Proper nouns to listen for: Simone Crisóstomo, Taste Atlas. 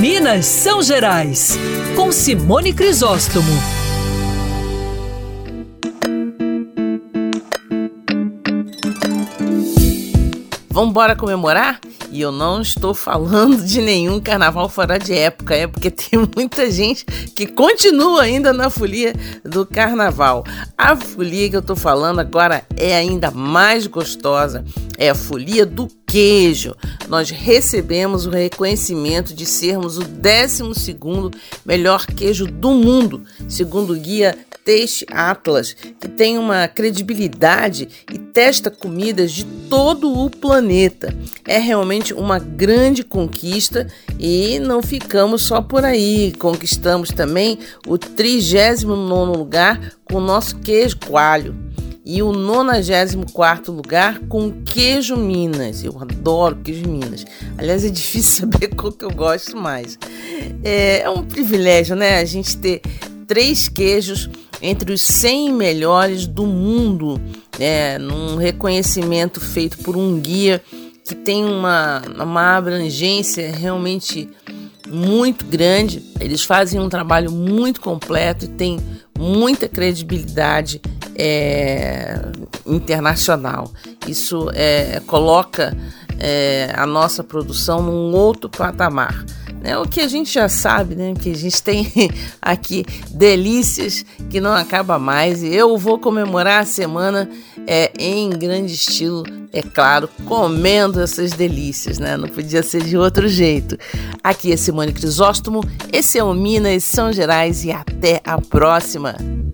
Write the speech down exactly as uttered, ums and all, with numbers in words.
Minas, São Gerais, com Simone Crisóstomo. Vamos embora comemorar? E eu não estou falando de nenhum carnaval fora de época, é porque tem muita gente que continua ainda na folia do carnaval. A folia que eu estou falando agora é ainda mais gostosa, é a folia do queijo. Nós recebemos o reconhecimento de sermos o décimo segundo melhor queijo do mundo, segundo o guia Taste Atlas, que tem uma credibilidade e testa comidas de todo o planeta. É realmente uma grande conquista e não ficamos só por aí. Conquistamos também o trigésimo nono lugar com o nosso queijo coalho. E o nonagésimo quarto lugar com queijo Minas. Eu adoro queijo Minas. Aliás, é difícil saber qual que eu gosto mais. É, é um privilégio, né? A gente ter três queijos entre os cem melhores do mundo. Né? Num reconhecimento feito por um guia que tem uma, uma abrangência realmente muito grande. Eles fazem um trabalho muito completo e tem muita credibilidade É, internacional. Isso é, coloca é, a nossa produção num outro patamar. É o que a gente já sabe, né? Que a gente tem aqui delícias que não acaba mais. E eu vou comemorar a semana é, em grande estilo, é claro, comendo essas delícias, né? Não podia ser de outro jeito. Aqui é Simone Crisóstomo, esse é o Minas São Gerais e até a próxima!